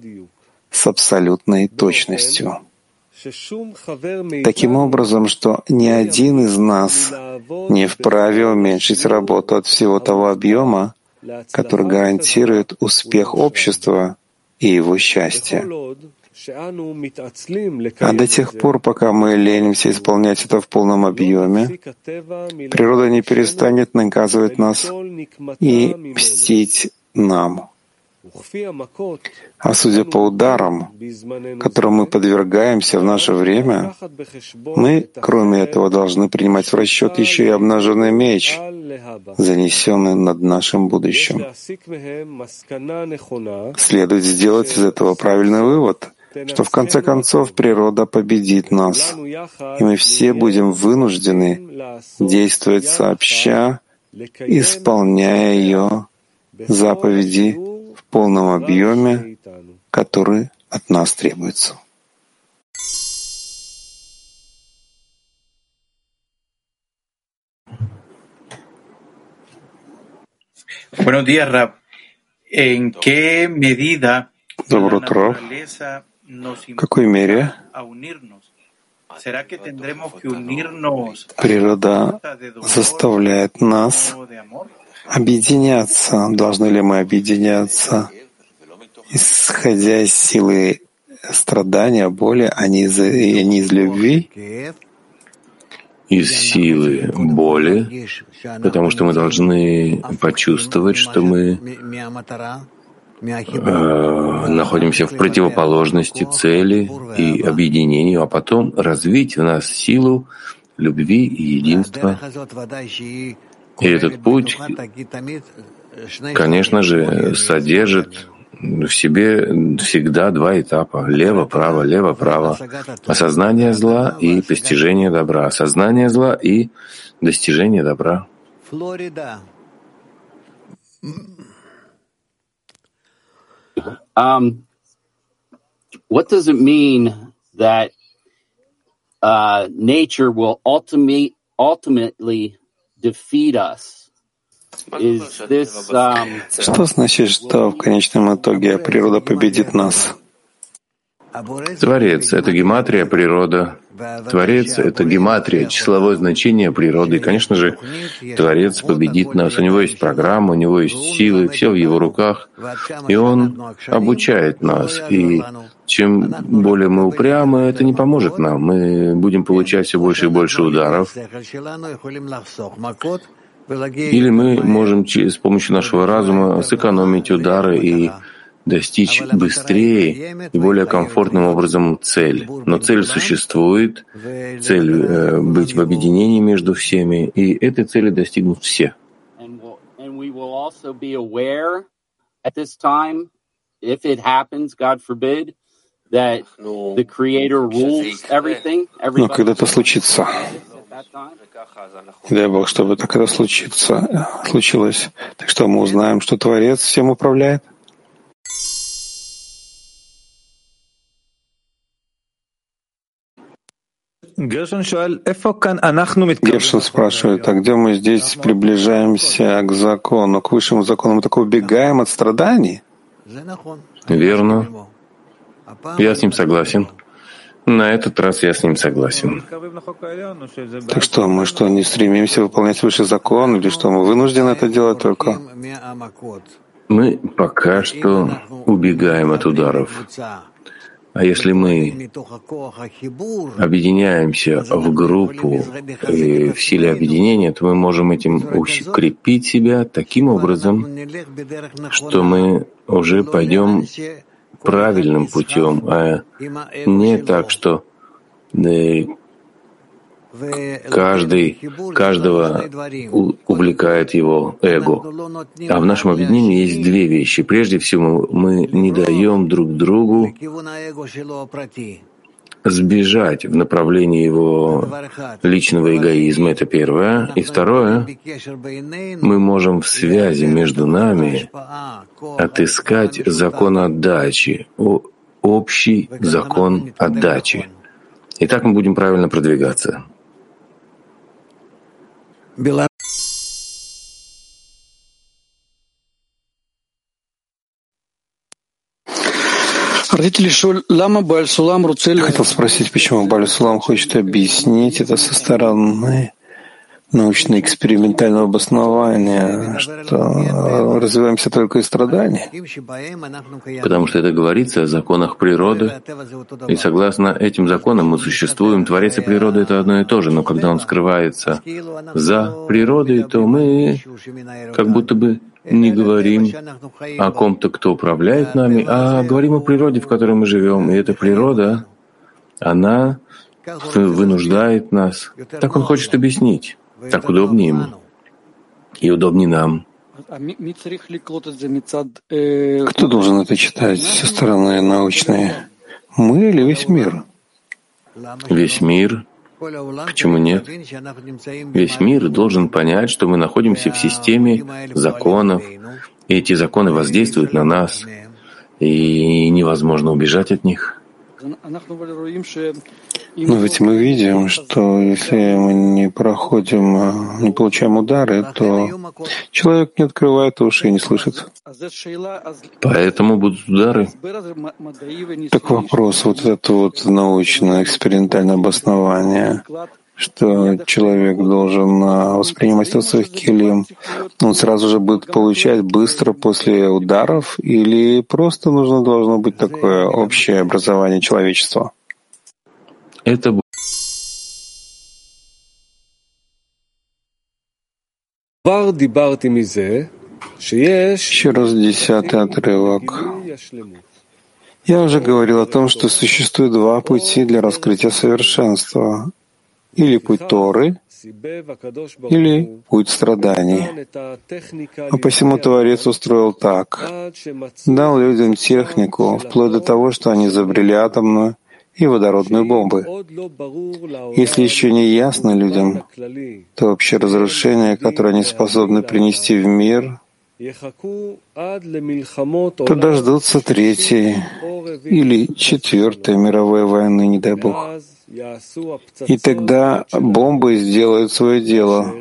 с абсолютной точностью. Таким образом, что ни один из нас не вправе уменьшить работу от всего того объема, который гарантирует успех общества и его счастье. А до тех пор, пока мы ленимся исполнять это в полном объеме, природа не перестанет наказывать нас и мстить нам. А судя по ударам, которым мы подвергаемся в наше время, мы, кроме этого, должны принимать в расчет еще и обнаженный меч, занесенный над нашим будущим. Следует сделать из этого правильный вывод, что в конце концов природа победит нас, и мы все будем вынуждены действовать сообща, исполняя ее заповеди в полном объеме, который от нас требуется. Доброе утро. В какой мере Природа заставляет нас объединяться. Должны ли мы объединяться? Исходя из силы страдания, боли, а не из, а не из любви? Из силы боли, потому что мы должны почувствовать, что мы э, находимся в противоположности цели и объединению, а потом развить в нас силу любви и единства. И этот путь, конечно же, содержит в себе всегда два этапа: лево-право, лево-право. Осознание зла и постижение добра. Осознание зла и достижение добра. Флорида. Um, what does it mean that uh, nature will ultimately, ultimately defeat us? This, um... Что значит, что в конечном итоге природа победит нас? Творец — это гематрия природа. Творец — это гематрия, числовое значение природы. И, конечно же, Творец победит нас. У него есть программа, у него есть силы, все в его руках. И он обучает нас. И чем более мы упрямы, это не поможет нам. Мы будем получать все больше и больше ударов. Или мы можем с помощью нашего разума сэкономить удары и достичь быстрее и более комфортным образом цели. Но цель существует, цель э, быть в объединении между всеми, и этой цели достигнут все. Но когда-то случится. Дай Бог, чтобы так это случится, случилось. Так что мы узнаем, что Творец всем управляет. Гершон спрашивает, а где мы здесь приближаемся к закону, к высшему закону? Мы так убегаем от страданий? Верно. Я с ним согласен. На этот раз я с ним согласен. Так что, мы что, не стремимся выполнять высший закон, или что, мы вынуждены это делать только? Мы пока что убегаем от ударов. А если мы объединяемся в группу и в силе объединения, то мы можем этим укрепить себя таким образом, что мы уже пойдем правильным путем, а не так, что каждый, каждого увлекает его эго. А в нашем объединении есть две вещи. Прежде всего, мы не даем друг другу сбежать в направлении его личного эгоизма, это первое. И второе, мы можем в связи между нами отыскать закон отдачи, общий закон отдачи. И так мы будем правильно продвигаться. Хотел спросить, почему Баль Сулам хочет объяснить это со стороны научно-экспериментального обоснования, что развиваемся только из страданий. Потому что это говорится о законах природы, и согласно этим законам мы существуем. Творец и природа — это одно и то же, но когда он скрывается за природой, то мы как будто бы не говорим о ком-то, кто управляет нами, а говорим о природе, в которой мы живем. И эта природа, она вынуждает нас. Так он хочет объяснить. Так удобнее ему. И удобнее нам. Кто должен это читать со стороны научной? Мы или весь мир? Весь мир. Почему нет? Весь мир должен понять, что мы находимся в системе законов, и эти законы воздействуют на нас, и невозможно убежать от них. Но ведь мы видим, что если мы не проходим, не получаем удары, то человек не открывает уши и не слышит. Поэтому будут удары. Так вопрос, вот это вот научно-экспериментальное обоснование, что человек должен воспринимать тот своих келим, он сразу же будет получать быстро после ударов, или просто нужно должно быть такое общее образование человечества? Это еще раз десятый отрывок. Я уже говорил о том, что существует два пути для раскрытия совершенства. Или путь Торы, или путь страданий. А посему Творец устроил так. Дал людям технику, вплоть до того, что они изобрели атомную и водородную бомбы. Если еще не ясно людям, то общее разрушение, которое они способны принести в мир, то дождутся третьей или четвертой мировой войны, не дай Бог. И тогда бомбы сделают свое дело.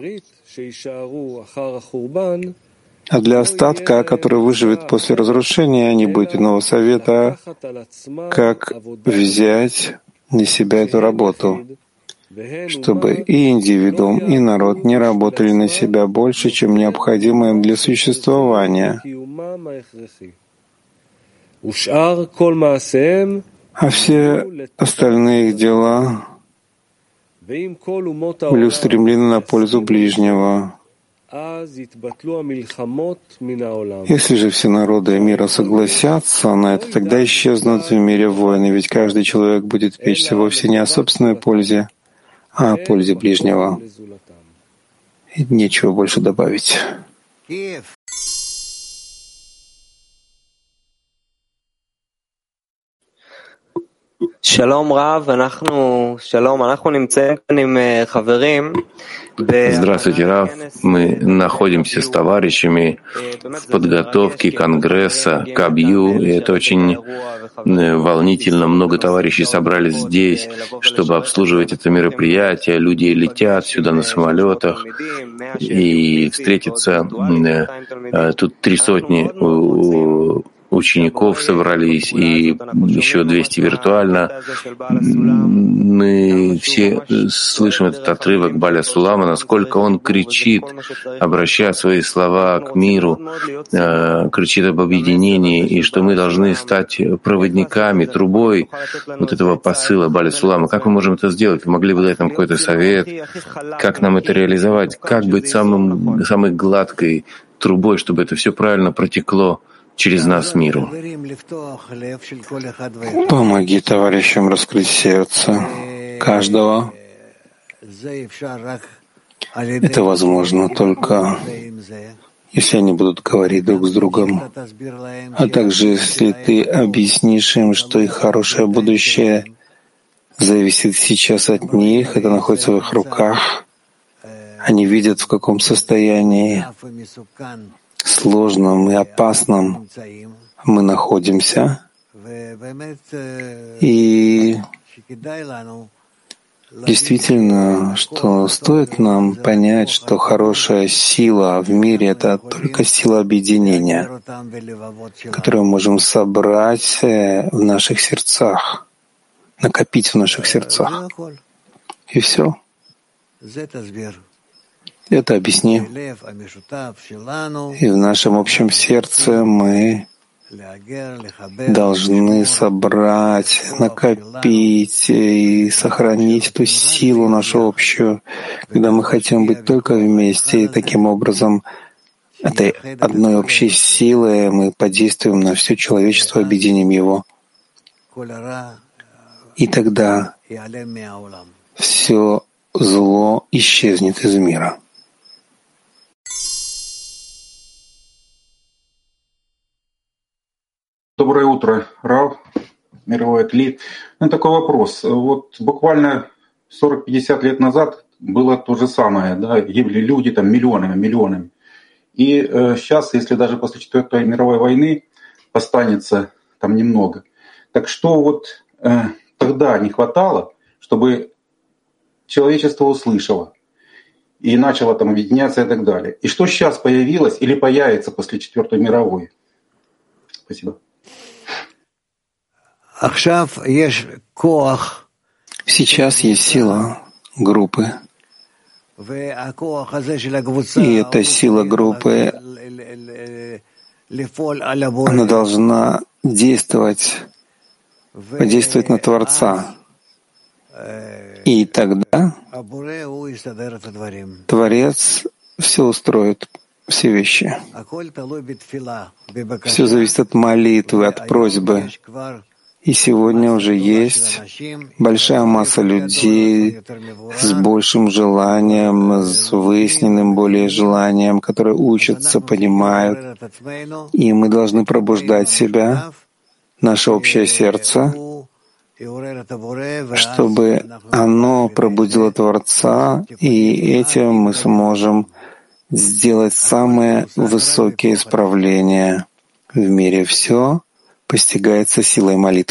А для остатка, который выживет после разрушения, не будет иного совета, как взять на себя эту работу, чтобы и индивидуум, и народ не работали на себя больше, чем необходимо им для существования. А все остальные их дела были устремлены на пользу ближнего. Если же все народы мира согласятся на это, тогда исчезнут в мире войны, ведь каждый человек будет печься вовсе не о собственной пользе, а о пользе ближнего. И нечего больше добавить. Здравствуйте, Рав. Мы находимся с товарищами в подготовке конгресса КБЮ, и это очень волнительно. Много товарищей собрались здесь, чтобы обслуживать это мероприятие. Люди летят сюда на самолетах и встретятся. Тут три сотни учеников собрались, и еще двести виртуально. Мы все слышим этот отрывок Баля Сулама, насколько он кричит, обращая свои слова к миру, кричит об объединении, и что мы должны стать проводниками, трубой вот этого посыла Баля Сулама. Как мы можем это сделать? Вы могли бы дать нам какой-то совет? Как нам это реализовать? Как быть самым, самой гладкой трубой, чтобы это все правильно протекло через нас миру? Помоги товарищам раскрыть сердце каждого. Это возможно только если они будут говорить друг с другом, а также если ты объяснишь им, что их хорошее будущее зависит сейчас от них, это находится в их руках, они видят, в каком состоянии сложном и опасном мы находимся, и действительно, что стоит нам понять, что хорошая сила в мире — это только сила объединения, которую мы можем собрать в наших сердцах, накопить в наших сердцах. И все. Это объясни. И в нашем общем сердце мы должны собрать, накопить и сохранить эту силу нашу общую, когда мы хотим быть только вместе, и таким образом этой одной общей силой мы подействуем на все человечество, объединим его. И тогда все зло исчезнет из мира. Доброе утро, Рав, мировой Кли. Ну, такой вопрос. Вот буквально сорок-пятьдесят лет назад было то же самое, да, гибли люди там миллионами, миллионами. И э, сейчас, если даже после Четвертой мировой войны останется там немного, так что вот э, тогда не хватало, чтобы человечество услышало и начало там объединяться и так далее. И что сейчас появилось или появится после Четвертой мировой? Спасибо. Сейчас есть сила группы. И эта сила группы, она должна действовать, действовать на Творца. И тогда Творец все устроит, все вещи. Все зависит от молитвы, от просьбы. И сегодня уже есть большая масса людей с большим желанием, с выясненным более желанием, которые учатся, понимают. И мы должны пробуждать себя, наше общее сердце, чтобы оно пробудило Творца, и этим мы сможем сделать самые высокие исправления в мире. Все постигается силой молитвы.